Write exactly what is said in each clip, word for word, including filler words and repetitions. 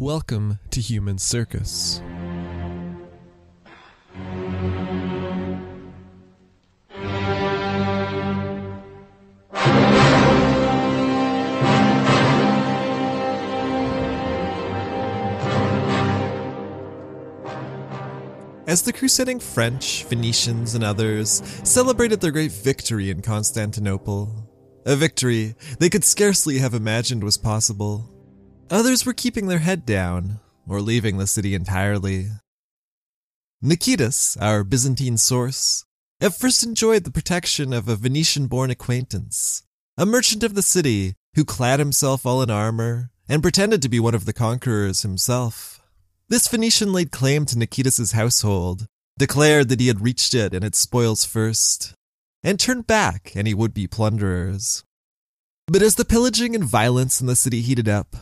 Welcome to Human Circus. As the crusading French, Venetians, and others celebrated their great victory in Constantinople, a victory they could scarcely have imagined was possible, others were keeping their head down, or leaving the city entirely. Nikitas, our Byzantine source, at first enjoyed the protection of a Venetian-born acquaintance, a merchant of the city who clad himself all in armor and pretended to be one of the conquerors himself. This Phoenician laid claim to Nikitas' household, declared that he had reached it and its spoils first, and turned back any would-be plunderers. But as the pillaging and violence in the city heated up,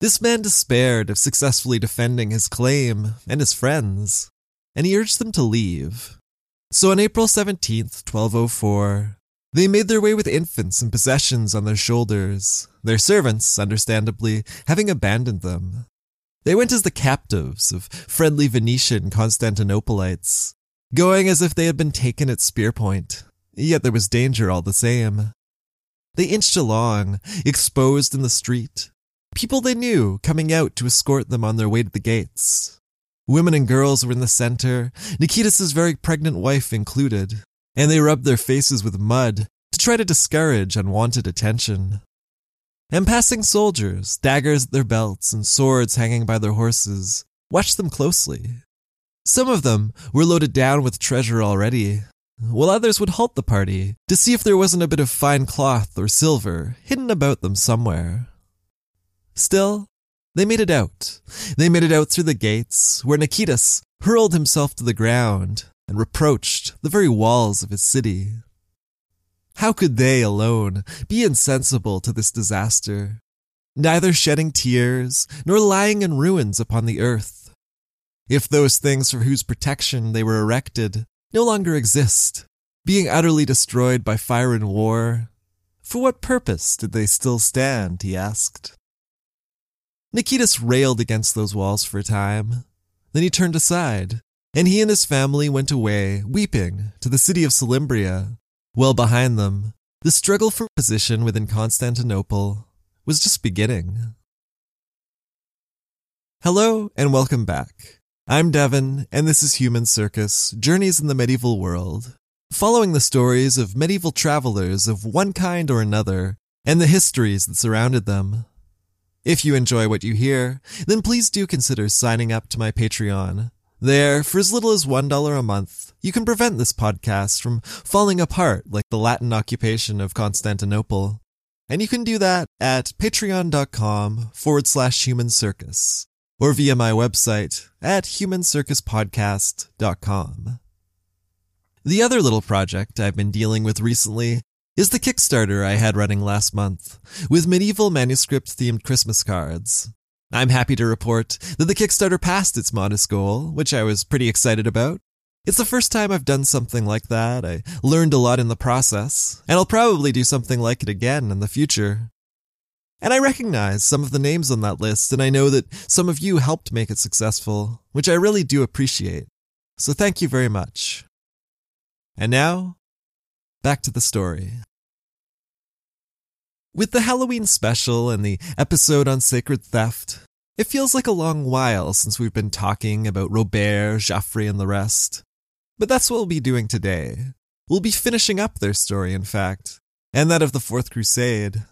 this man despaired of successfully defending his claim and his friends, and he urged them to leave. So on April seventeenth, twelve oh four, they made their way with infants and possessions on their shoulders, their servants, understandably, having abandoned them. They went as the captives of friendly Venetian Constantinopolites, going as if they had been taken at spear point, yet there was danger all the same. They inched along, exposed in the street, people they knew coming out to escort them on their way to the gates. Women and girls were in the center, Nikitas' very pregnant wife included, and they rubbed their faces with mud to try to discourage unwanted attention. And passing soldiers, daggers at their belts and swords hanging by their horses, watched them closely. Some of them were loaded down with treasure already, while others would halt the party to see if there wasn't a bit of fine cloth or silver hidden about them somewhere. Still, they made it out. They made it out through the gates, where Nikitas hurled himself to the ground and reproached the very walls of his city. How could they alone be insensible to this disaster, neither shedding tears nor lying in ruins upon the earth, if those things for whose protection they were erected no longer exist, being utterly destroyed by fire and war? For what purpose did they still stand, he asked. Nikitas railed against those walls for a time. Then he turned aside, and he and his family went away, weeping, to the city of Salimbria. Well behind them, the struggle for position within Constantinople was just beginning. Hello and welcome back. I'm Devin, and this is Human Circus, Journeys in the Medieval World, following the stories of medieval travelers of one kind or another, and the histories that surrounded them. If you enjoy what you hear, then please do consider signing up to my Patreon. There, for as little as one dollar a month, you can prevent this podcast from falling apart like the Latin occupation of Constantinople. And you can do that at patreon.com forward slash human circus, or via my website at human circus podcast dot com. The other little project I've been dealing with recently is the Kickstarter I had running last month, with medieval manuscript-themed Christmas cards. I'm happy to report that the Kickstarter passed its modest goal, which I was pretty excited about. It's the first time I've done something like that. I learned a lot in the process, and I'll probably do something like it again in the future. And I recognize some of the names on that list, and I know that some of you helped make it successful, which I really do appreciate. So thank you very much. And now, back to the story. With the Halloween special and the episode on sacred theft, it feels like a long while since we've been talking about Robert, Geoffrey, and the rest. But that's what we'll be doing today. We'll be finishing up their story, in fact, and that of the Fourth Crusade.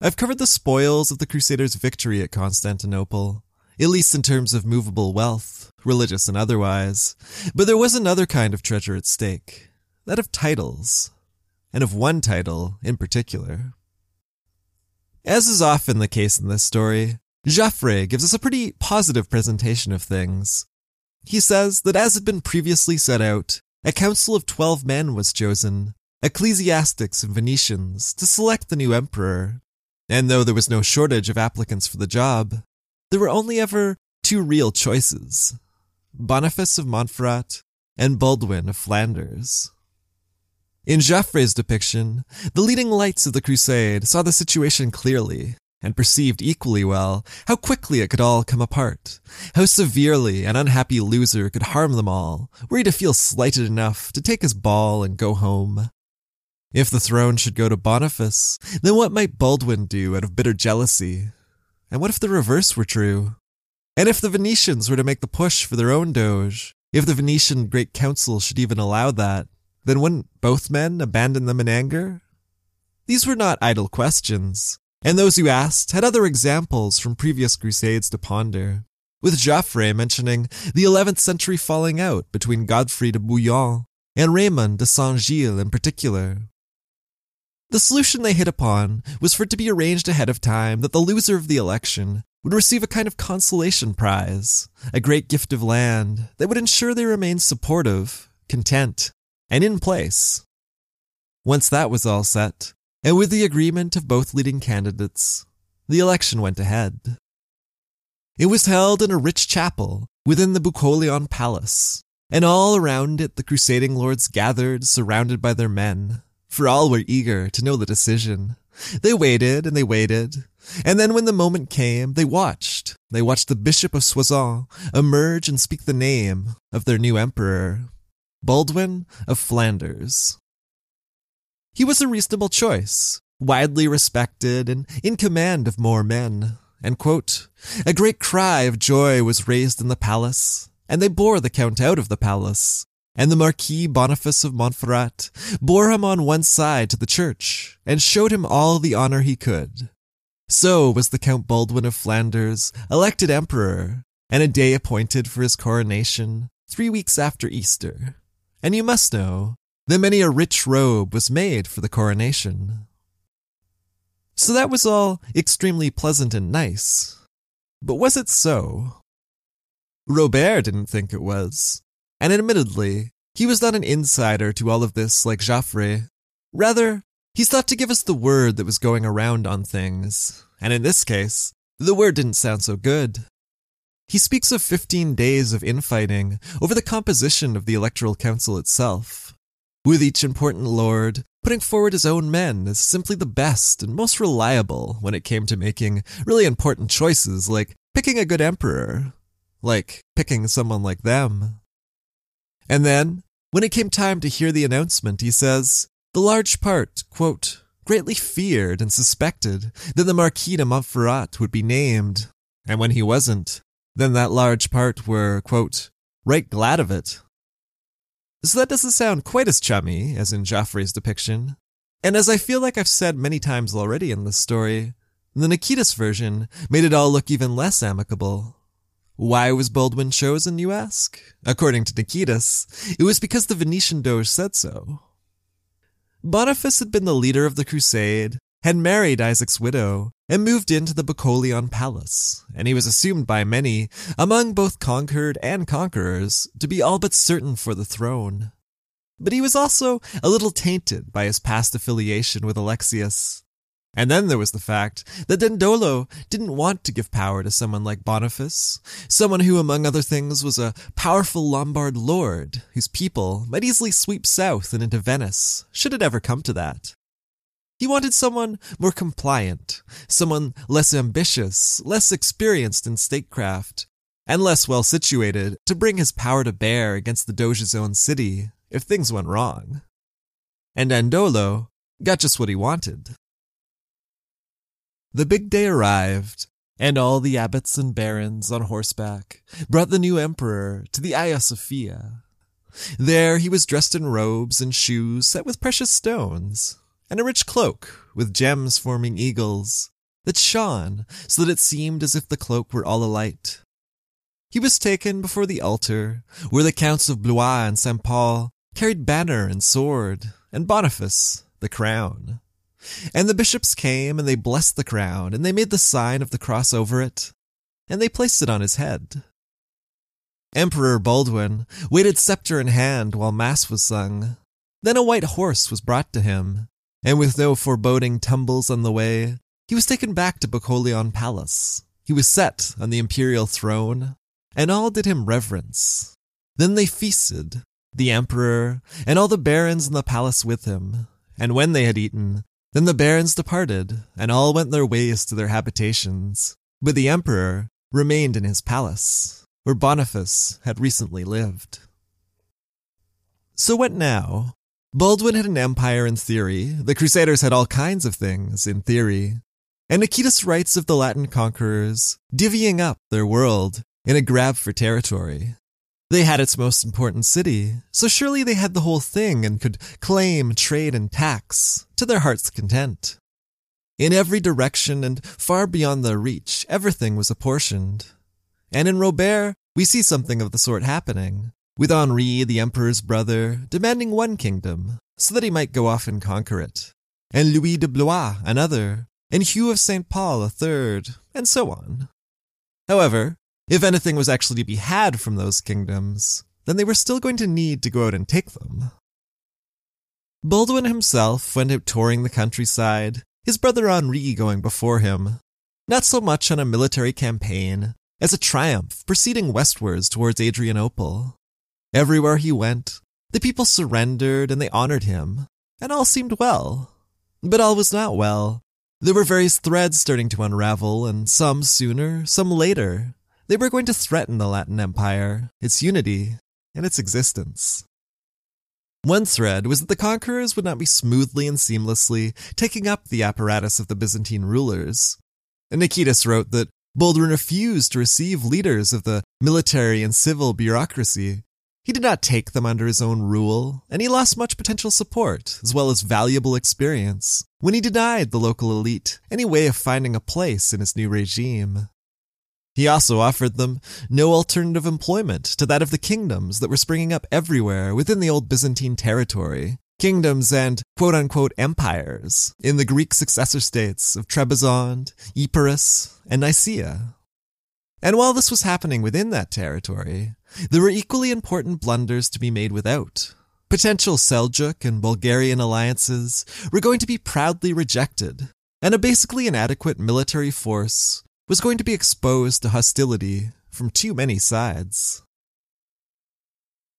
I've covered the spoils of the Crusaders' victory at Constantinople, at least in terms of movable wealth, religious and otherwise. But there was another kind of treasure at stake, that of titles, and of one title in particular. As is often the case in this story, Geoffrey gives us a pretty positive presentation of things. He says that as had been previously set out, a council of twelve men was chosen, ecclesiastics and Venetians, to select the new emperor. And though there was no shortage of applicants for the job, there were only ever two real choices: Boniface of Montferrat and Baldwin of Flanders. In Geoffrey's depiction, the leading lights of the crusade saw the situation clearly and perceived equally well how quickly it could all come apart, how severely an unhappy loser could harm them all, were he to feel slighted enough to take his ball and go home. If the throne should go to Boniface, then what might Baldwin do out of bitter jealousy? And what if the reverse were true? And if the Venetians were to make the push for their own doge, if the Venetian Great Council should even allow that, then wouldn't both men abandon them in anger? These were not idle questions, and those who asked had other examples from previous crusades to ponder, with Geoffrey mentioning the eleventh century falling out between Godfrey de Bouillon and Raymond de Saint Gilles in particular. The solution they hit upon was for it to be arranged ahead of time that the loser of the election would receive a kind of consolation prize, a great gift of land that would ensure they remained supportive, content, and in place. Once that was all set, and with the agreement of both leading candidates, the election went ahead. It was held in a rich chapel within the Boucoleon Palace, and all around it the crusading lords gathered, surrounded by their men, for all were eager to know the decision. They waited and they waited, and then when the moment came, they watched. They watched the Bishop of Soissons emerge and speak the name of their new emperor, Baldwin of Flanders. He was a reasonable choice, widely respected and in command of more men, and, quote, a great cry of joy was raised in the palace, and they bore the count out of the palace, and the Marquis Boniface of Montferrat bore him on one side to the church, and showed him all the honour he could. So was the Count Baldwin of Flanders elected emperor, and a day appointed for his coronation, three weeks after Easter. And you must know that many a rich robe was made for the coronation. So that was all extremely pleasant and nice. But was it so? Robert didn't think it was, and admittedly, he was not an insider to all of this like Geoffrey. Rather, he sought to give us the word that was going around on things, and in this case, the word didn't sound so good. He speaks of fifteen days of infighting over the composition of the electoral council itself, with each important lord putting forward his own men as simply the best and most reliable when it came to making really important choices like picking a good emperor, like picking someone like them. And then, when it came time to hear the announcement, he says, the large part, quote, greatly feared and suspected that the Marquis de Montferrat would be named, and when he wasn't, then that large part were, quote, right glad of it. So that doesn't sound quite as chummy as in Geoffrey's depiction, and as I feel like I've said many times already in this story, the Nikitas version made it all look even less amicable. Why was Baldwin chosen, you ask? According to Nikitas, it was because the Venetian Doge said so. Boniface had been the leader of the crusade, had married Isaac's widow, and moved into the Boucoleon Palace, and he was assumed by many, among both conquered and conquerors, to be all but certain for the throne. But he was also a little tainted by his past affiliation with Alexius. And then there was the fact that Dandolo didn't want to give power to someone like Boniface, someone who, among other things, was a powerful Lombard lord whose people might easily sweep south and into Venice, should it ever come to that. He wanted someone more compliant, someone less ambitious, less experienced in statecraft, and less well situated to bring his power to bear against the Doge's own city if things went wrong. And Dandolo got just what he wanted. The big day arrived, and all the abbots and barons on horseback brought the new emperor to the Hagia Sophia. There he was dressed in robes and shoes set with precious stones, and a rich cloak with gems forming eagles that shone so that it seemed as if the cloak were all alight. He was taken before the altar, where the counts of Blois and Saint Paul carried banner and sword, and Boniface the crown. And the bishops came, and they blessed the crown, and they made the sign of the cross over it, and they placed it on his head. Emperor Baldwin waited scepter in hand while mass was sung. Then a white horse was brought to him, and with no foreboding tumbles on the way, he was taken back to Boucoleon Palace. He was set on the imperial throne, and all did him reverence. Then they feasted, the emperor, and all the barons in the palace with him, and when they had eaten, Then the barons departed, and all went their ways to their habitations, but the emperor remained in his palace, where Boniface had recently lived. So what now? Baldwin had an empire in theory, the Crusaders had all kinds of things in theory, and Nikitas writes of the Latin conquerors divvying up their world in a grab for territory. They had its most important city, so surely they had the whole thing and could claim, trade, and tax to their heart's content. In every direction and far beyond their reach, everything was apportioned. And in Robert, we see something of the sort happening, with Henri, the emperor's brother, demanding one kingdom so that he might go off and conquer it, and Louis de Blois another, and Hugh of Saint Paul a third, and so on. However, if anything was actually to be had from those kingdoms, then they were still going to need to go out and take them. Baldwin himself went out touring the countryside, his brother Henri going before him, not so much on a military campaign as a triumph proceeding westwards towards Adrianople. Everywhere he went, the people surrendered and they honored him, and all seemed well. But all was not well. There were various threads starting to unravel, and some sooner, some later. They were going to threaten the Latin Empire, its unity, and its existence. One thread was that the conquerors would not be smoothly and seamlessly taking up the apparatus of the Byzantine rulers. And Nikitas wrote that Baldwin refused to receive leaders of the military and civil bureaucracy. He did not take them under his own rule, and he lost much potential support, as well as valuable experience, when he denied the local elite any way of finding a place in his new regime. He also offered them no alternative employment to that of the kingdoms that were springing up everywhere within the old Byzantine territory, kingdoms and quote-unquote empires in the Greek successor states of Trebizond, Epirus, and Nicaea. And while this was happening within that territory, there were equally important blunders to be made without. Potential Seljuk and Bulgarian alliances were going to be proudly rejected, and a basically inadequate military force was going to be exposed to hostility from too many sides.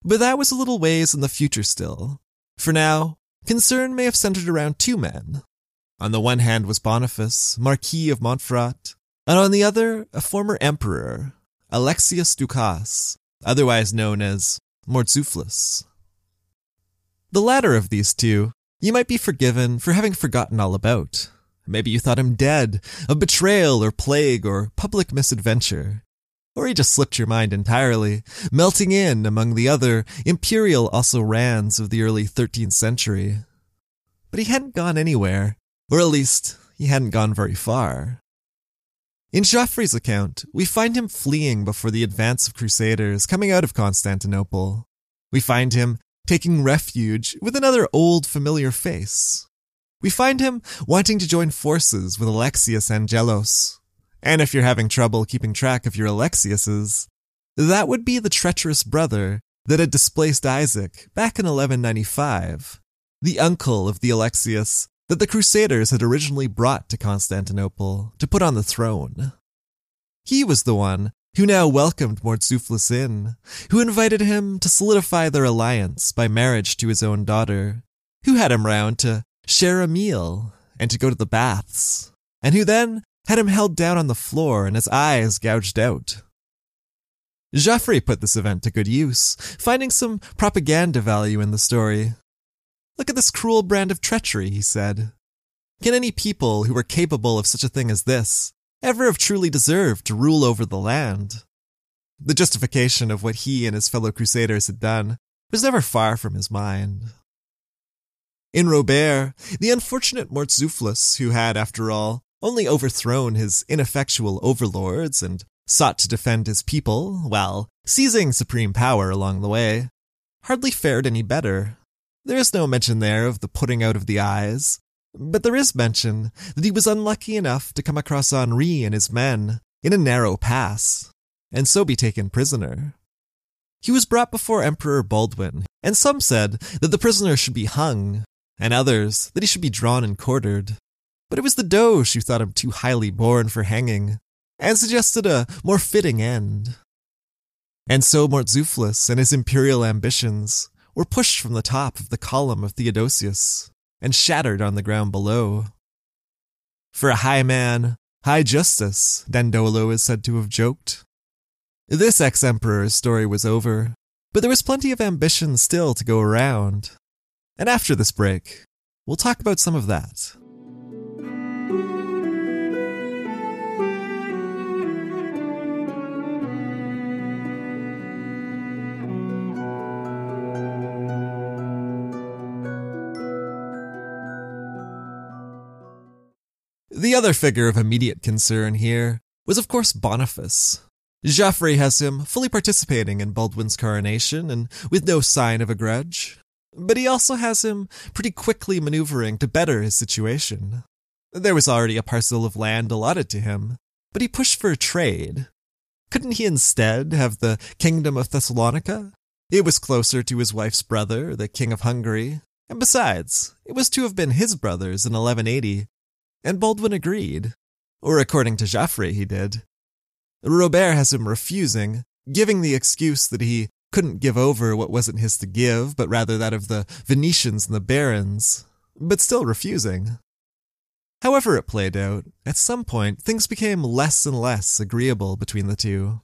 But that was a little ways in the future still. For now, concern may have centered around two men. On the one hand was Boniface, Marquis of Montferrat, and on the other, a former emperor, Alexius Ducas, otherwise known as Mourtzouphlos. The latter of these two, you might be forgiven for having forgotten all about. Maybe you thought him dead, of betrayal or plague or public misadventure. Or he just slipped your mind entirely, melting in among the other imperial also-rans of the early thirteenth century. But he hadn't gone anywhere, or at least he hadn't gone very far. In Geoffrey's account, we find him fleeing before the advance of Crusaders coming out of Constantinople. We find him taking refuge with another old familiar face. We find him wanting to join forces with Alexius Angelos. And if you're having trouble keeping track of your Alexiuses, that would be the treacherous brother that had displaced Isaac back in eleven ninety-five, the uncle of the Alexius that the Crusaders had originally brought to Constantinople to put on the throne. He was the one who now welcomed Mourtzouphlos in, who invited him to solidify their alliance by marriage to his own daughter, who had him round to share a meal, and to go to the baths, and who then had him held down on the floor and his eyes gouged out. Geoffrey put this event to good use, finding some propaganda value in the story. "Look at this cruel brand of treachery," he said. "Can any people who are capable of such a thing as this ever have truly deserved to rule over the land?" The justification of what he and his fellow Crusaders had done was never far from his mind. In Robert, the unfortunate Mourtzouphlos, who had, after all, only overthrown his ineffectual overlords and sought to defend his people, while seizing supreme power along the way, hardly fared any better. There is no mention there of the putting out of the eyes, but there is mention that he was unlucky enough to come across Henri and his men in a narrow pass, and so be taken prisoner. He was brought before Emperor Baldwin, and some said that the prisoner should be hung, and others that he should be drawn and quartered. But it was the Doge who thought him too highly born for hanging, and suggested a more fitting end. And so Mourtzouphlos and his imperial ambitions were pushed from the top of the column of Theodosius, and shattered on the ground below. For a high man, high justice, Dandolo is said to have joked. This ex-emperor's story was over, but there was plenty of ambition still to go around. And after this break, we'll talk about some of that. The other figure of immediate concern here was, of course, Boniface. Geoffrey has him fully participating in Baldwin's coronation and with no sign of a grudge, but he also has him pretty quickly maneuvering to better his situation. There was already a parcel of land allotted to him, but he pushed for a trade. Couldn't he instead have the kingdom of Thessalonica? It was closer to his wife's brother, the king of Hungary, and besides, it was to have been his brother's in eleven eighty, and Baldwin agreed, or according to Geoffrey he did. Robert has him refusing, giving the excuse that he couldn't give over what wasn't his to give, but rather that of the Venetians and the barons, but still refusing. However it played out, at some point things became less and less agreeable between the two.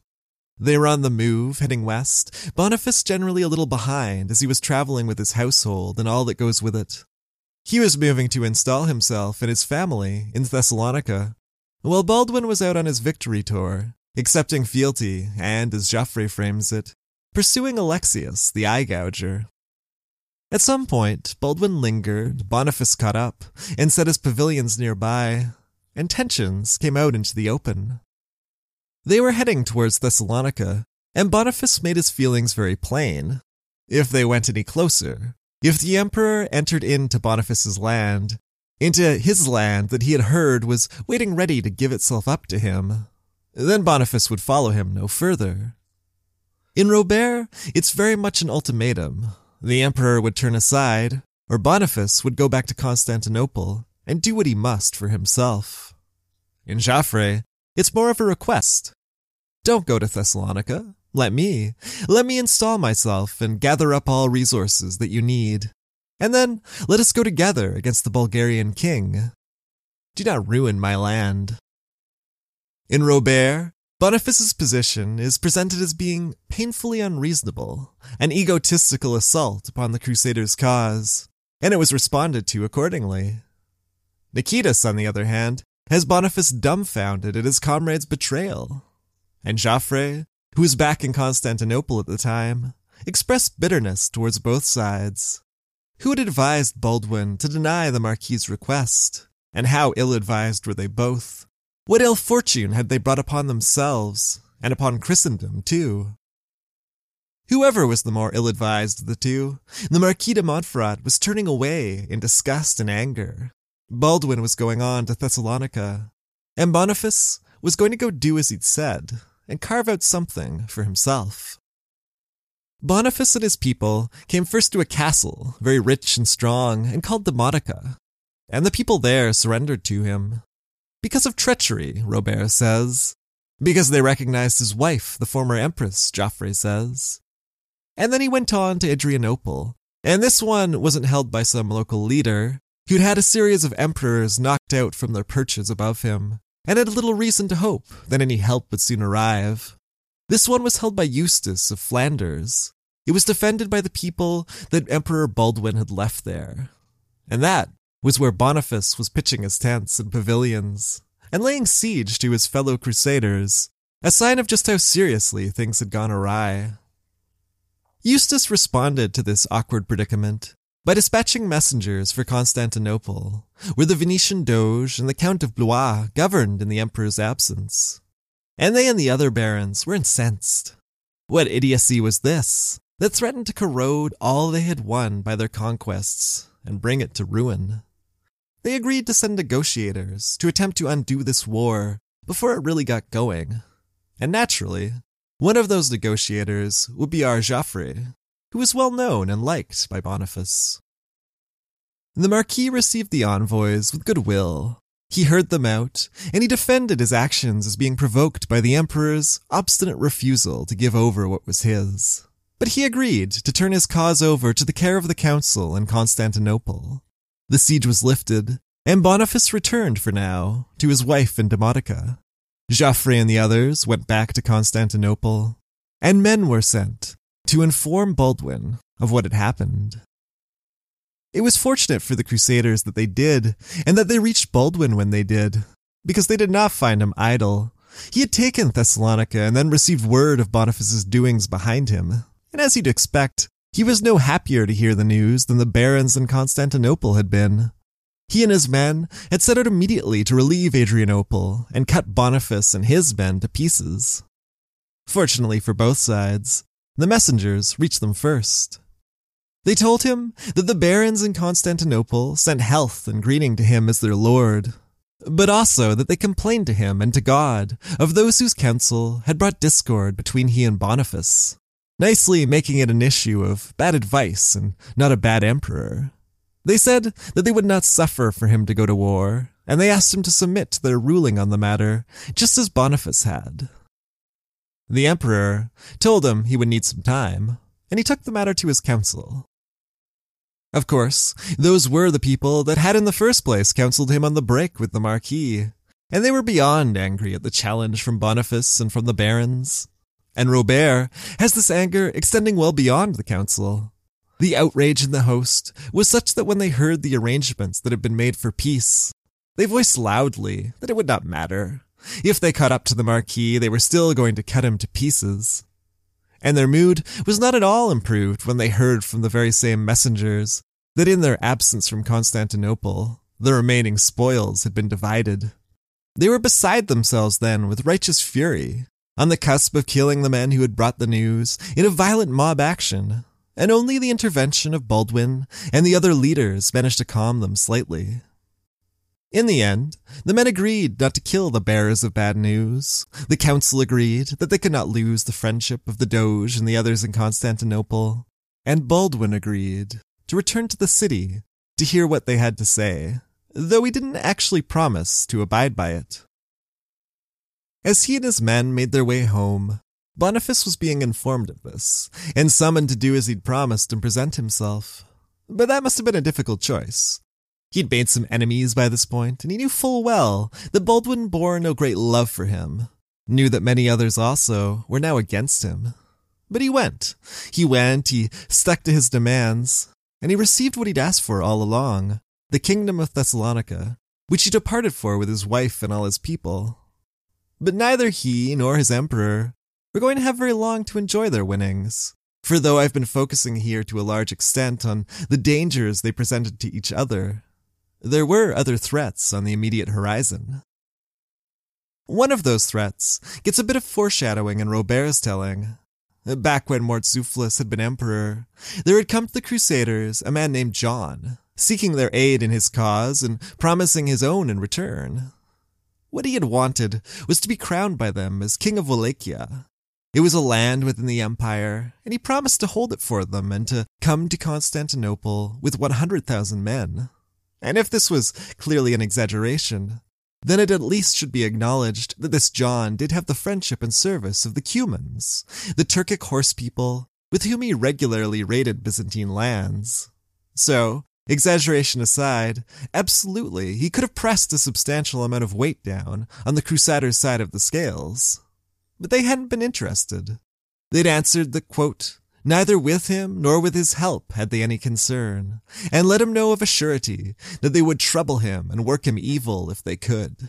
They were on the move, heading west, Boniface generally a little behind as he was traveling with his household and all that goes with it. He was moving to install himself and his family in Thessalonica, while Baldwin was out on his victory tour, accepting fealty, and, as Geoffrey frames it, pursuing Alexius, the eye-gouger. At some point, Baldwin lingered, Boniface caught up, and set his pavilions nearby, and tensions came out into the open. They were heading towards Thessalonica, and Boniface made his feelings very plain. If they went any closer, if the emperor entered into Boniface's land, into his land that he had heard was waiting ready to give itself up to him, then Boniface would follow him no further. In Robert, it's very much an ultimatum. The emperor would turn aside, or Boniface would go back to Constantinople and do what he must for himself. In Geoffrey, it's more of a request. Don't go to Thessalonica. Let me. Let me install myself and gather up all resources that you need. And then let us go together against the Bulgarian king. Do not ruin my land. In Robert, Boniface's position is presented as being painfully unreasonable, an egotistical assault upon the Crusaders' cause, and it was responded to accordingly. Nikitas, on the other hand, has Boniface dumbfounded at his comrade's betrayal, and Geoffrey, who was back in Constantinople at the time, expressed bitterness towards both sides. Who had advised Baldwin to deny the Marquis's request, and how ill-advised were they both? What ill fortune had they brought upon themselves, and upon Christendom, too? Whoever was the more ill-advised of the two, the Marquis de Montferrat was turning away in disgust and anger. Baldwin was going on to Thessalonica, and Boniface was going to go do as he'd said, and carve out something for himself. Boniface and his people came first to a castle, very rich and strong, and called Demotica, and the people there surrendered to him. Because of treachery, Robert says. Because they recognized his wife, the former empress, Geoffrey says. And then he went on to Adrianople, and this one wasn't held by some local leader who'd had a series of emperors knocked out from their perches above him, and had little reason to hope that any help would soon arrive. This one was held by Eustace of Flanders. It was defended by the people that Emperor Baldwin had left there, and that was where Boniface was pitching his tents and pavilions, and laying siege to his fellow crusaders, a sign of just how seriously things had gone awry. Eustace responded to this awkward predicament by dispatching messengers for Constantinople, where the Venetian Doge and the Count of Blois governed in the emperor's absence. And they and the other barons were incensed. What idiocy was this that threatened to corrode all they had won by their conquests and bring it to ruin? They agreed to send negotiators to attempt to undo this war before it really got going. And naturally, one of those negotiators would be our Geoffrey, who was well known and liked by Boniface. The Marquis received the envoys with goodwill. He heard them out, and he defended his actions as being provoked by the emperor's obstinate refusal to give over what was his. But he agreed to turn his cause over to the care of the council in Constantinople, The siege was lifted, and Boniface returned for now to his wife in Demotica. Geoffrey and the others went back to Constantinople, and men were sent to inform Baldwin of what had happened. It was fortunate for the Crusaders that they did, and that they reached Baldwin when they did, because they did not find him idle. He had taken Thessalonica and then received word of Boniface's doings behind him, and as you'd expect, he was no happier to hear the news than the barons in Constantinople had been. He and his men had set out immediately to relieve Adrianople and cut Boniface and his men to pieces. Fortunately for both sides, the messengers reached them first. They told him that the barons in Constantinople sent health and greeting to him as their lord, but also that they complained to him and to God of those whose counsel had brought discord between he and Boniface, nicely making it an issue of bad advice and not a bad emperor. They said that they would not suffer for him to go to war, and they asked him to submit to their ruling on the matter, just as Boniface had. The emperor told him he would need some time, and he took the matter to his council. Of course, those were the people that had in the first place counseled him on the break with the Marquis, and they were beyond angry at the challenge from Boniface and from the barons. And Robert has this anger extending well beyond the council. The outrage in the host was such that when they heard the arrangements that had been made for peace, they voiced loudly that it would not matter. If they caught up to the Marquis, they were still going to cut him to pieces. And their mood was not at all improved when they heard from the very same messengers that in their absence from Constantinople, the remaining spoils had been divided. They were beside themselves then with righteous fury, on the cusp of killing the men who had brought the news in a violent mob action, and only the intervention of Baldwin and the other leaders managed to calm them slightly. In the end, the men agreed not to kill the bearers of bad news. The council agreed that they could not lose the friendship of the Doge and the others in Constantinople, and Baldwin agreed to return to the city to hear what they had to say, though he didn't actually promise to abide by it. As he and his men made their way home, Boniface was being informed of this, and summoned to do as he'd promised and present himself. But that must have been a difficult choice. He'd made some enemies by this point, and he knew full well that Baldwin bore no great love for him, knew that many others also were now against him. But he went. He went, he stuck to his demands, and he received what he'd asked for all along, the kingdom of Thessalonica, which he departed for with his wife and all his people. But neither he nor his emperor were going to have very long to enjoy their winnings, for though I've been focusing here to a large extent on the dangers they presented to each other, there were other threats on the immediate horizon. One of those threats gets a bit of foreshadowing in Robert's telling. Back when Mourtzouphlos had been emperor, there had come to the Crusaders a man named John, seeking their aid in his cause and promising his own in return. What he had wanted was to be crowned by them as king of Wallachia. It was a land within the empire, and he promised to hold it for them and to come to Constantinople with one hundred thousand men. And if this was clearly an exaggeration, then it at least should be acknowledged that this John did have the friendship and service of the Cumans, the Turkic horse people with whom he regularly raided Byzantine lands. So, exaggeration aside, absolutely he could have pressed a substantial amount of weight down on the Crusaders' side of the scales. But they hadn't been interested. They'd answered that, quote, neither with him nor with his help had they any concern, and let him know of a surety that they would trouble him and work him evil if they could.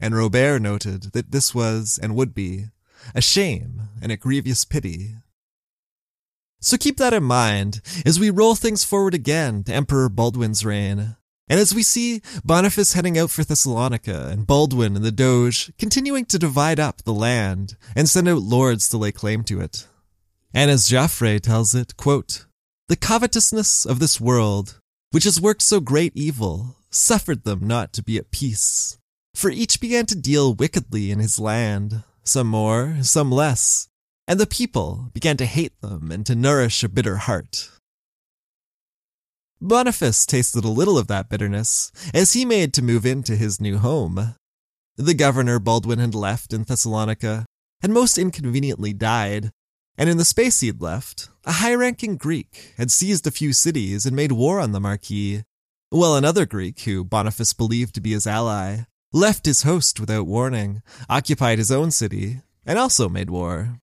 And Robert noted that this was, and would be, a shame and a grievous pity. So keep that in mind as we roll things forward again to Emperor Baldwin's reign, and as we see Boniface heading out for Thessalonica and Baldwin and the Doge continuing to divide up the land and send out lords to lay claim to it. And as Geoffrey tells it, quote, the covetousness of this world, which has worked so great evil, suffered them not to be at peace. For each began to deal wickedly in his land, some more, some less, and the people began to hate them and to nourish a bitter heart. Boniface tasted a little of that bitterness as he made to move into his new home. The governor Baldwin had left in Thessalonica had most inconveniently died, and in the space he'd left, a high-ranking Greek had seized a few cities and made war on the Marquis, while another Greek, who Boniface believed to be his ally, left his host without warning, occupied his own city, and also made war.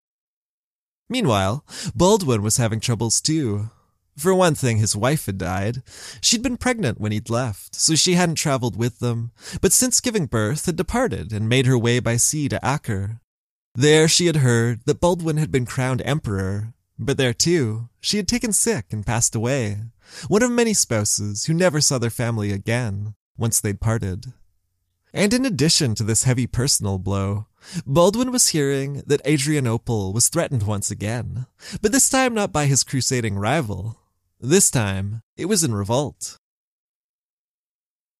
Meanwhile, Baldwin was having troubles too. For one thing, his wife had died. She'd been pregnant when he'd left, so she hadn't traveled with them, but since giving birth had departed and made her way by sea to Acre. There she had heard that Baldwin had been crowned emperor, but there too, she had taken sick and passed away, one of many spouses who never saw their family again, once they'd parted. And in addition to this heavy personal blow, Baldwin was hearing that Adrianople was threatened once again, but this time not by his crusading rival. This time, it was in revolt.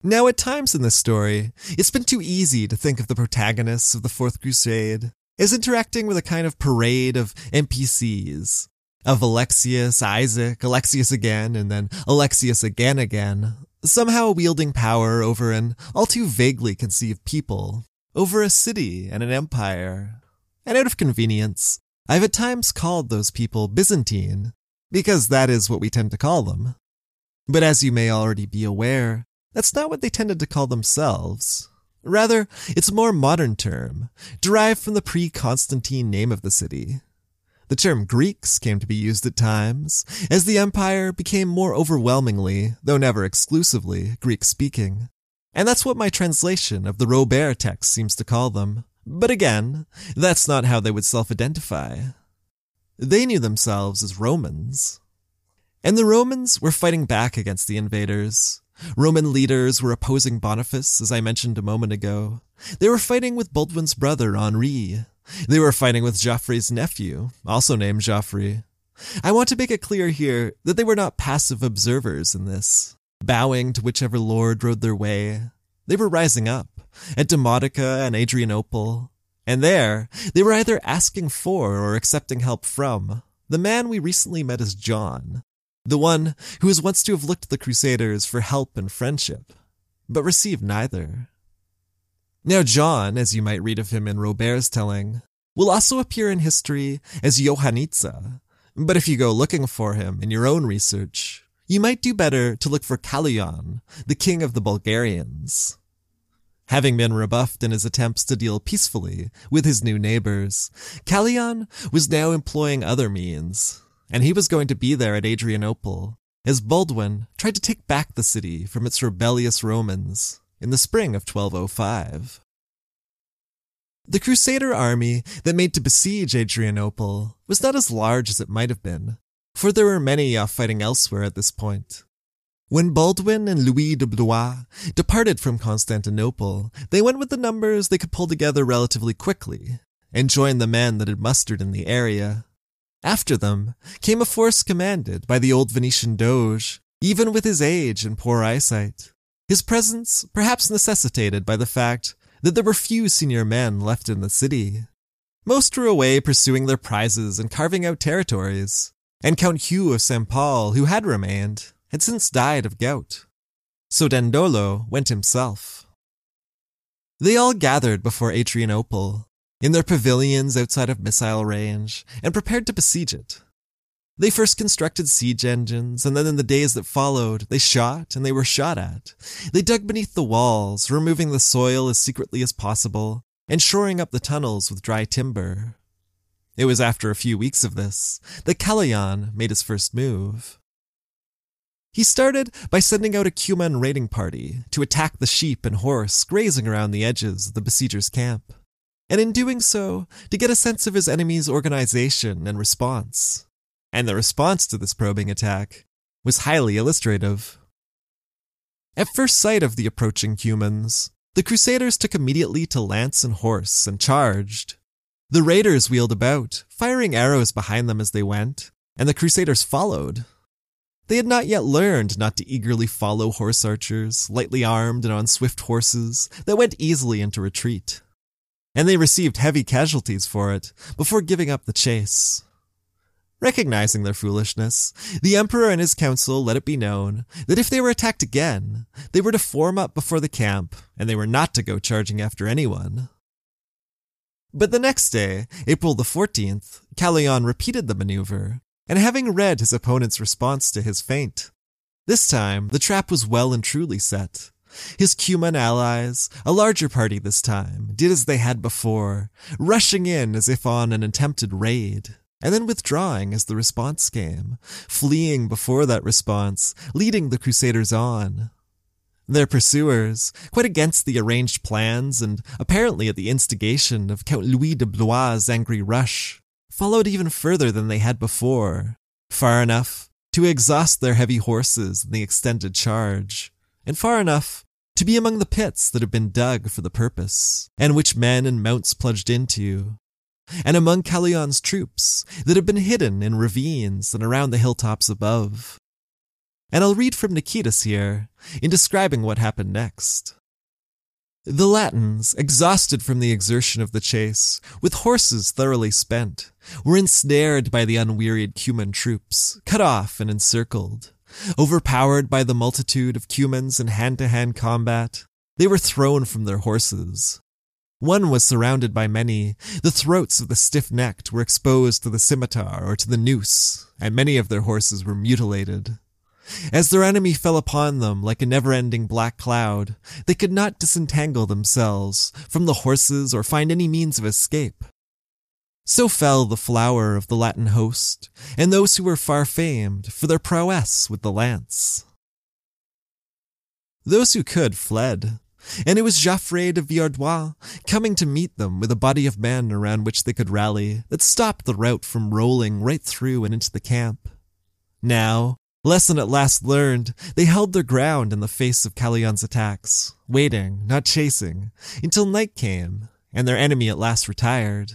Now, at times in this story, it's been too easy to think of the protagonists of the Fourth Crusade as interacting with a kind of parade of N P Cs, of Alexius, Isaac, Alexius again, and then Alexius again again, somehow wielding power over an all too vaguely conceived people, over a city and an empire. And out of convenience, I've at times called those people Byzantine, because that is what we tend to call them. But as you may already be aware, that's not what they tended to call themselves. Rather, it's a more modern term, derived from the pre-Constantine name of the city. The term Greeks came to be used at times, as the empire became more overwhelmingly, though never exclusively, Greek-speaking. And that's what my translation of the Robert text seems to call them. But again, that's not how they would self-identify. They knew themselves as Romans. And the Romans were fighting back against the invaders. Roman leaders were opposing Boniface, as I mentioned a moment ago. They were fighting with Baldwin's brother, Henri. They were fighting with Geoffrey's nephew, also named Geoffrey. I want to make it clear here that they were not passive observers in this, bowing to whichever lord rode their way. They were rising up, at Demotica and Adrianople. And there, they were either asking for or accepting help from the man we recently met as John, the one who was once to have looked to the Crusaders for help and friendship, but received neither. Now John, as you might read of him in Robert's telling, will also appear in history as Johannitza, but if you go looking for him in your own research, you might do better to look for Kaloyan, the king of the Bulgarians. Having been rebuffed in his attempts to deal peacefully with his new neighbors, Kaloyan was now employing other means, and he was going to be there at Adrianople as Baldwin tried to take back the city from its rebellious Romans in the spring of twelve oh five. The Crusader army that made to besiege Adrianople was not as large as it might have been, for there were many off fighting elsewhere at this point. When Baldwin and Louis de Blois departed from Constantinople, they went with the numbers they could pull together relatively quickly, and joined the men that had mustered in the area. After them came a force commanded by the old Venetian doge, even with his age and poor eyesight. His presence perhaps necessitated by the fact that there were few senior men left in the city. Most were away pursuing their prizes and carving out territories, and Count Hugh of Saint Paul, who had remained, had since died of gout. So Dandolo went himself. They all gathered before Adrianople, in their pavilions outside of missile range, and prepared to besiege it. They first constructed siege engines, and then in the days that followed, they shot and they were shot at. They dug beneath the walls, removing the soil as secretly as possible, and shoring up the tunnels with dry timber. It was after a few weeks of this that Kaloyan made his first move. He started by sending out a Cuman raiding party to attack the sheep and horse grazing around the edges of the besiegers' camp, and in doing so, to get a sense of his enemy's organization and response. And the response to this probing attack was highly illustrative. At first sight of the approaching Cumans, the Crusaders took immediately to lance and horse and charged. The raiders wheeled about, firing arrows behind them as they went, and the Crusaders followed. They had not yet learned not to eagerly follow horse archers, lightly armed and on swift horses, that went easily into retreat. And they received heavy casualties for it before giving up the chase. Recognizing their foolishness, the emperor and his council let it be known that if they were attacked again, they were to form up before the camp, and they were not to go charging after anyone. But the next day, April the fourteenth, Kaloyan repeated the maneuver, and having read his opponent's response to his feint, This time, the trap was well and truly set. His Cuman allies, a larger party this time, did as they had before, rushing in as if on an attempted raid, and then withdrawing as the response came, fleeing before that response, leading the Crusaders on. Their pursuers, quite against the arranged plans and apparently at the instigation of Count Louis de Blois' angry rush, followed even further than they had before, far enough to exhaust their heavy horses in the extended charge, and far enough to be among the pits that had been dug for the purpose, and which men and mounts plunged into, and among Kaloyan's troops that had been hidden in ravines and around the hilltops above. And I'll read from Nikitas here, in describing what happened next. The Latins, exhausted from the exertion of the chase, with horses thoroughly spent, were ensnared by the unwearied Cuman troops, cut off and encircled. Overpowered by the multitude of Cumans in hand-to-hand combat, they were thrown from their horses. One was surrounded by many, the throats of the stiff-necked were exposed to the scimitar or to the noose, and many of their horses were mutilated. As their enemy fell upon them like a never-ending black cloud, they could not disentangle themselves from the horses or find any means of escape. So fell the flower of the Latin host, and those who were far famed for their prowess with the lance. Those who could fled, and it was Geoffrey de Villehardouin coming to meet them with a body of men around which they could rally that stopped the rout from rolling right through and into the camp. Now, lesson at last learned, they held their ground in the face of Kaloyan's attacks, waiting, not chasing, until night came, and their enemy at last retired.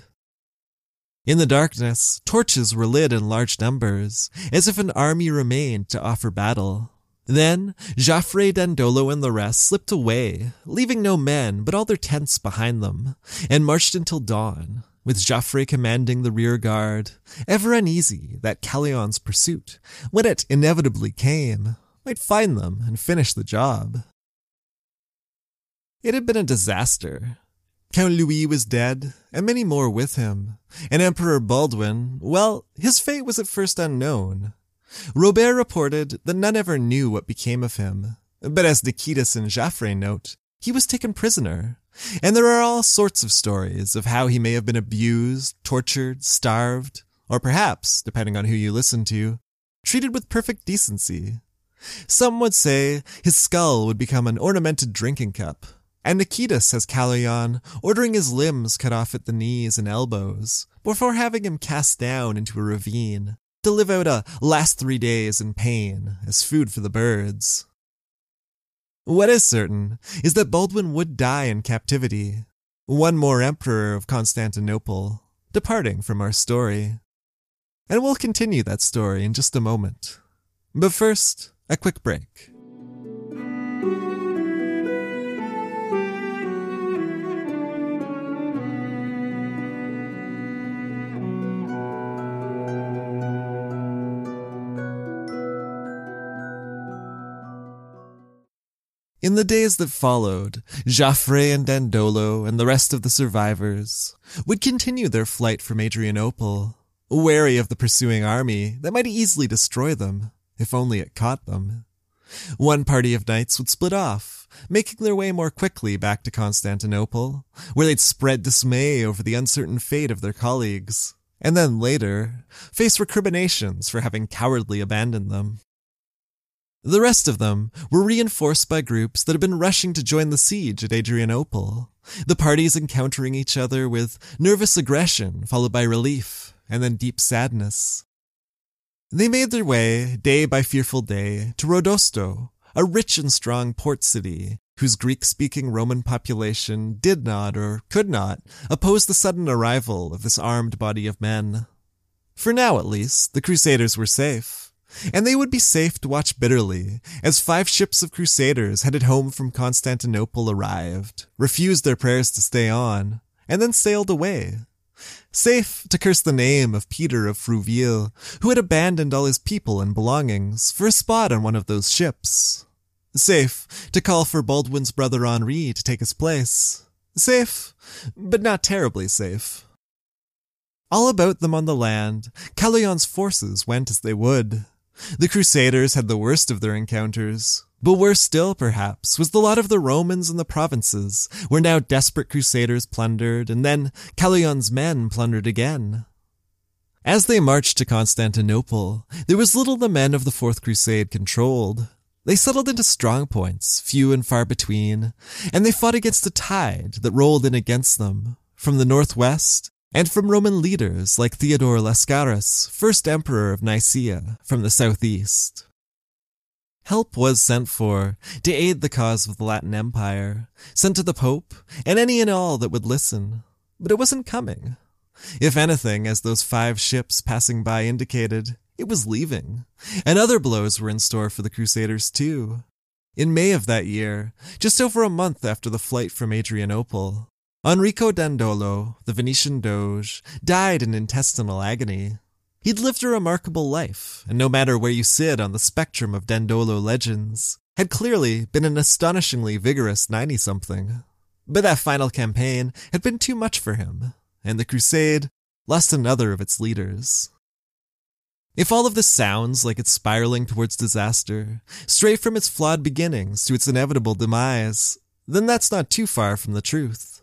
In the darkness, torches were lit in large numbers, as if an army remained to offer battle. Then, Geoffrey Dandolo and the rest slipped away, leaving no men but all their tents behind them, and marched until dawn, with Geoffrey commanding the rear guard, ever uneasy that Kaloyan's pursuit, when it inevitably came, might find them and finish the job. It had been a disaster. Count Louis was dead, and many more with him, and Emperor Baldwin, well, his fate was at first unknown. Robert reported that none ever knew what became of him, but as Nikitas and Geoffrey note, he was taken prisoner, and there are all sorts of stories of how he may have been abused, tortured, starved, or perhaps, depending on who you listen to, treated with perfect decency. Some would say his skull would become an ornamented drinking cup, and Nikitas has Kaloyan ordering his limbs cut off at the knees and elbows, before having him cast down into a ravine, to live out a last three days in pain as food for the birds. What is certain is that Baldwin would die in captivity, one more emperor of Constantinople, departing from our story. And we'll continue that story in just a moment. But first, a quick break. In the days that followed, Geoffrey and Dandolo and the rest of the survivors would continue their flight from Adrianople, wary of the pursuing army that might easily destroy them, if only it caught them. One party of knights would split off, making their way more quickly back to Constantinople, where they'd spread dismay over the uncertain fate of their colleagues, and then later face recriminations for having cowardly abandoned them. The rest of them were reinforced by groups that had been rushing to join the siege at Adrianople, the parties encountering each other with nervous aggression followed by relief and then deep sadness. They made their way, day by fearful day, to Rhodosto, a rich and strong port city whose Greek-speaking Roman population did not or could not oppose the sudden arrival of this armed body of men. For now, at least, the Crusaders were safe. And they would be safe to watch bitterly, as five ships of crusaders headed home from Constantinople arrived, refused their prayers to stay on, and then sailed away. Safe to curse the name of Peter of Frouville, who had abandoned all his people and belongings for a spot on one of those ships. Safe to call for Baldwin's brother Henri to take his place. Safe, but not terribly safe. All about them on the land, Kaloyan's forces went as they would. The Crusaders had the worst of their encounters. But worse still, perhaps, was the lot of the Romans in the provinces, where now desperate Crusaders plundered, and then Kaloyan's men plundered again. As they marched to Constantinople, there was little the men of the Fourth Crusade controlled. They settled into strong points, few and far between, and they fought against a tide that rolled in against them, from the northwest, and from Roman leaders like Theodore Lascaris, first emperor of Nicaea, from the southeast. Help was sent for, to aid the cause of the Latin Empire, sent to the Pope, and any and all that would listen, but it wasn't coming. If anything, as those five ships passing by indicated, it was leaving, and other blows were in store for the Crusaders too. In May of that year, just over a month after the flight from Adrianople, Enrico Dandolo, the Venetian Doge, died in intestinal agony. He'd lived a remarkable life, and no matter where you sit on the spectrum of Dandolo legends, had clearly been an astonishingly vigorous ninety-something. But that final campaign had been too much for him, and the Crusade lost another of its leaders. If all of this sounds like it's spiraling towards disaster, straight from its flawed beginnings to its inevitable demise, then that's not too far from the truth.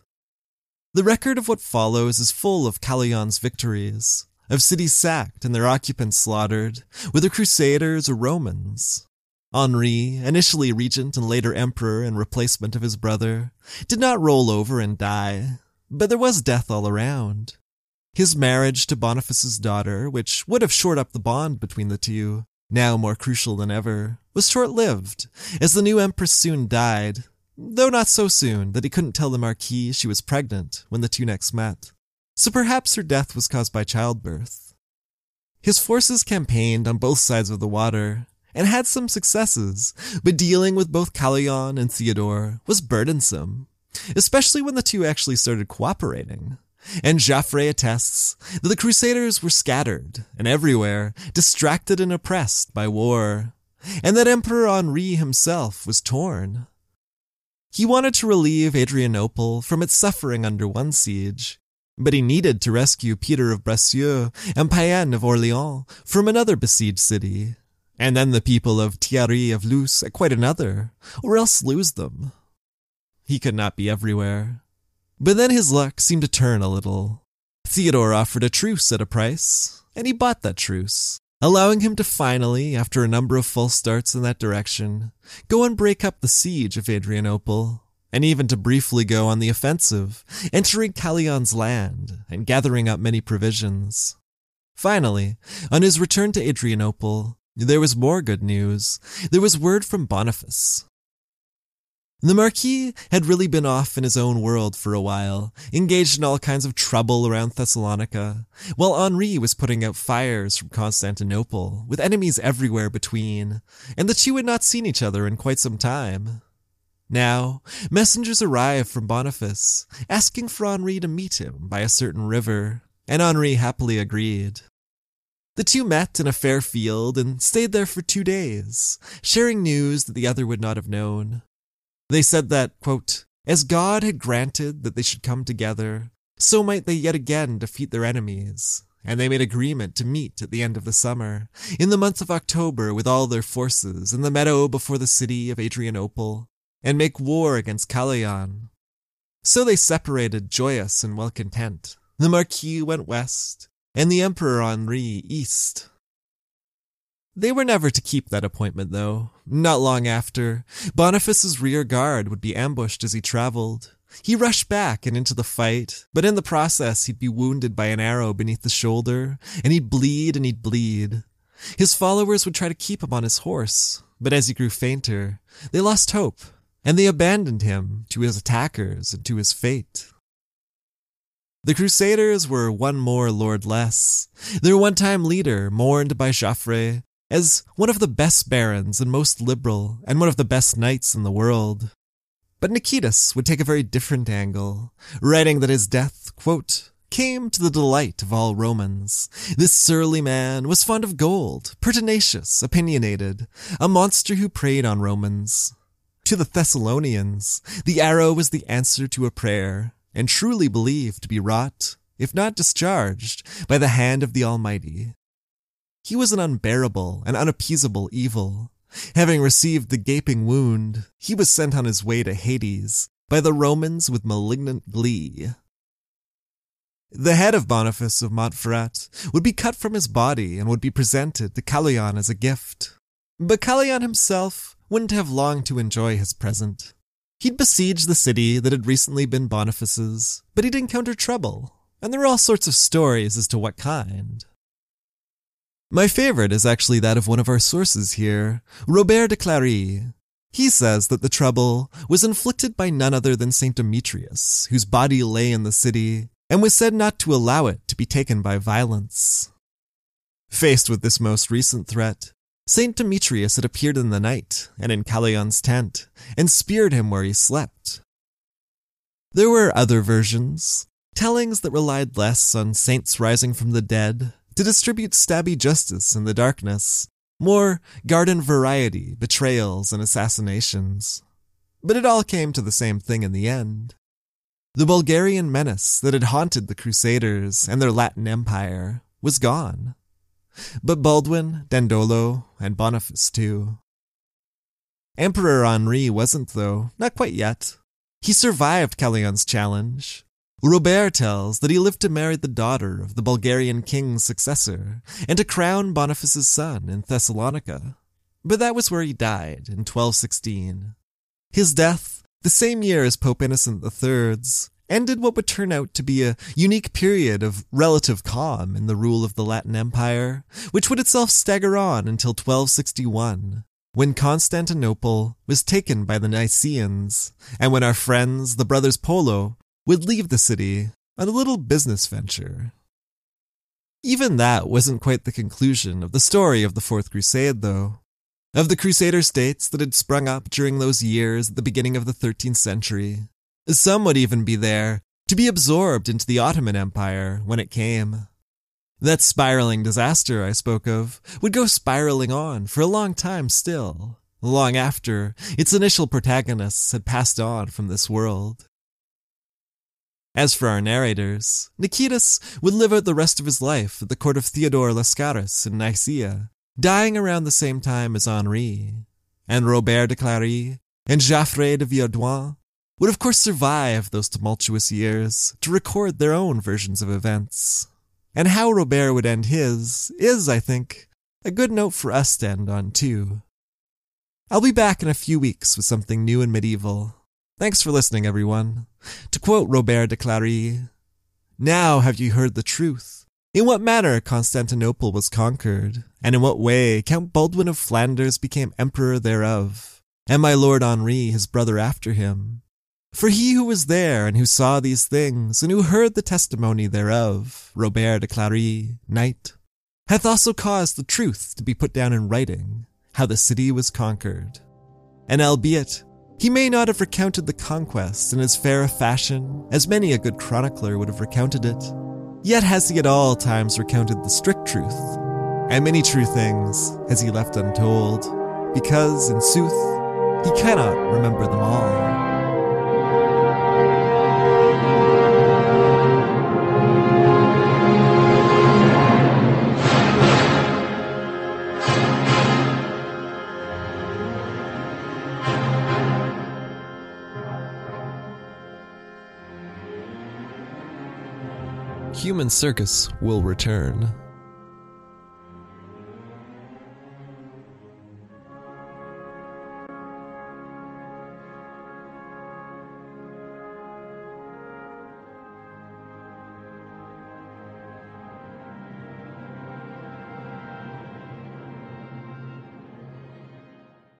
The record of what follows is full of Kaloyan's victories, of cities sacked and their occupants slaughtered, whether Crusaders or Romans. Henri, initially regent and later emperor in replacement of his brother, did not roll over and die, but there was death all around. His marriage to Boniface's daughter, which would have shored up the bond between the two, now more crucial than ever, was short-lived, as the new empress soon died, though not so soon that he couldn't tell the Marquis she was pregnant when the two next met. So perhaps her death was caused by childbirth. His forces campaigned on both sides of the water, and had some successes, but dealing with both Kaloyan and Theodore was burdensome, especially when the two actually started cooperating. And Geoffrey attests that the Crusaders were scattered and everywhere, distracted and oppressed by war, and that Emperor Henri himself was torn. He wanted to relieve Adrianople from its suffering under one siege, but he needed to rescue Peter of Bracieux and Payan of Orleans from another besieged city, and then the people of Thierry of Luz at quite another, or else lose them. He could not be everywhere. But then his luck seemed to turn a little. Theodore offered a truce at a price, and he bought that truce, allowing him to finally, after a number of false starts in that direction, go and break up the siege of Adrianople, and even to briefly go on the offensive, entering Kaloyan's land and gathering up many provisions. Finally, on his return to Adrianople, there was more good news. There was word from Boniface. The Marquis had really been off in his own world for a while, engaged in all kinds of trouble around Thessalonica, while Henri was putting out fires from Constantinople, with enemies everywhere between, and the two had not seen each other in quite some time. Now, messengers arrived from Boniface, asking for Henri to meet him by a certain river, and Henri happily agreed. The two met in a fair field and stayed there for two days, sharing news that the other would not have known. They said that, quote, as God had granted that they should come together, so might they yet again defeat their enemies, and they made agreement to meet at the end of the summer, in the month of October with all their forces in the meadow before the city of Adrianople, and make war against Kaloyan. So they separated joyous and well content. The Marquis went west, and the Emperor Henri east. They were never to keep that appointment, though. Not long after, Boniface's rear guard would be ambushed as he traveled. He rushed back and into the fight, but in the process he'd be wounded by an arrow beneath the shoulder, and he'd bleed and he'd bleed. His followers would try to keep him on his horse, but as he grew fainter, they lost hope, and they abandoned him to his attackers and to his fate. The Crusaders were one more lord less. Their one-time leader, mourned by Geoffrey, as one of the best barons and most liberal, and one of the best knights in the world. But Nikitas would take a very different angle, writing that his death, quote, came to the delight of all Romans. This surly man was fond of gold, pertinacious, opinionated, a monster who preyed on Romans. To the Thessalonians, the arrow was the answer to a prayer, and truly believed to be wrought, if not discharged, by the hand of the Almighty. He was an unbearable and unappeasable evil. Having received the gaping wound, he was sent on his way to Hades by the Romans with malignant glee. The head of Boniface of Montferrat would be cut from his body and would be presented to Kaloyan as a gift. But Kaloyan himself wouldn't have long to enjoy his present. He'd besieged the city that had recently been Boniface's, but he'd encounter trouble, and there were all sorts of stories as to what kind. My favorite is actually that of one of our sources here, Robert de Clari. He says that the trouble was inflicted by none other than Saint Demetrius, whose body lay in the city, and was said not to allow it to be taken by violence. Faced with this most recent threat, Saint Demetrius had appeared in the night and in Calion's tent, and speared him where he slept. There were other versions, tellings that relied less on saints rising from the dead to distribute stabby justice in the darkness, more garden variety, betrayals, and assassinations. But it all came to the same thing in the end. The Bulgarian menace that had haunted the Crusaders and their Latin Empire was gone. But Baldwin, Dandolo, and Boniface too. Emperor Henri wasn't, though, not quite yet. He survived Calion's challenge. Robert tells that he lived to marry the daughter of the Bulgarian king's successor and to crown Boniface's son in Thessalonica. But that was where he died in twelve sixteen. His death, the same year as Pope Innocent the Third's, ended what would turn out to be a unique period of relative calm in the rule of the Latin Empire, which would itself stagger on until twelve sixty-one, when Constantinople was taken by the Nicaeans, and when our friends, the brothers Polo, would leave the city on a little business venture. Even that wasn't quite the conclusion of the story of the Fourth Crusade, though. Of the Crusader states that had sprung up during those years at the beginning of the thirteenth century, some would even be there to be absorbed into the Ottoman Empire when it came. That spiraling disaster I spoke of would go spiraling on for a long time still, long after its initial protagonists had passed on from this world. As for our narrators, Nikitas would live out the rest of his life at the court of Theodore Lascaris in Nicaea, dying around the same time as Henri, and Robert de Clari and Geoffrey de Villehardouin would of course survive those tumultuous years to record their own versions of events. And how Robert would end his is, I think, a good note for us to end on too. I'll be back in a few weeks with something new and medieval. Thanks for listening, everyone. To quote Robert de Clari, "Now have you heard the truth, in what manner Constantinople was conquered, and in what way Count Baldwin of Flanders became emperor thereof, and my lord Henri his brother after him. For he who was there, and who saw these things, and who heard the testimony thereof, Robert de Clari, knight, hath also caused the truth to be put down in writing, how the city was conquered. And albeit he may not have recounted the conquest in as fair a fashion as many a good chronicler would have recounted it, yet has he at all times recounted the strict truth, and many true things has he left untold, because, in sooth, he cannot remember them all." Human Circus will return.